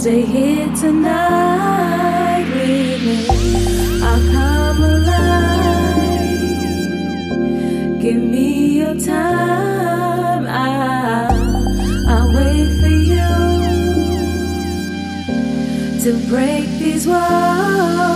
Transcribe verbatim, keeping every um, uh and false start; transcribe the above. Stay here tonight with me. I'll come alive. Give me your time. I'll, I'll wait for you to break these walls.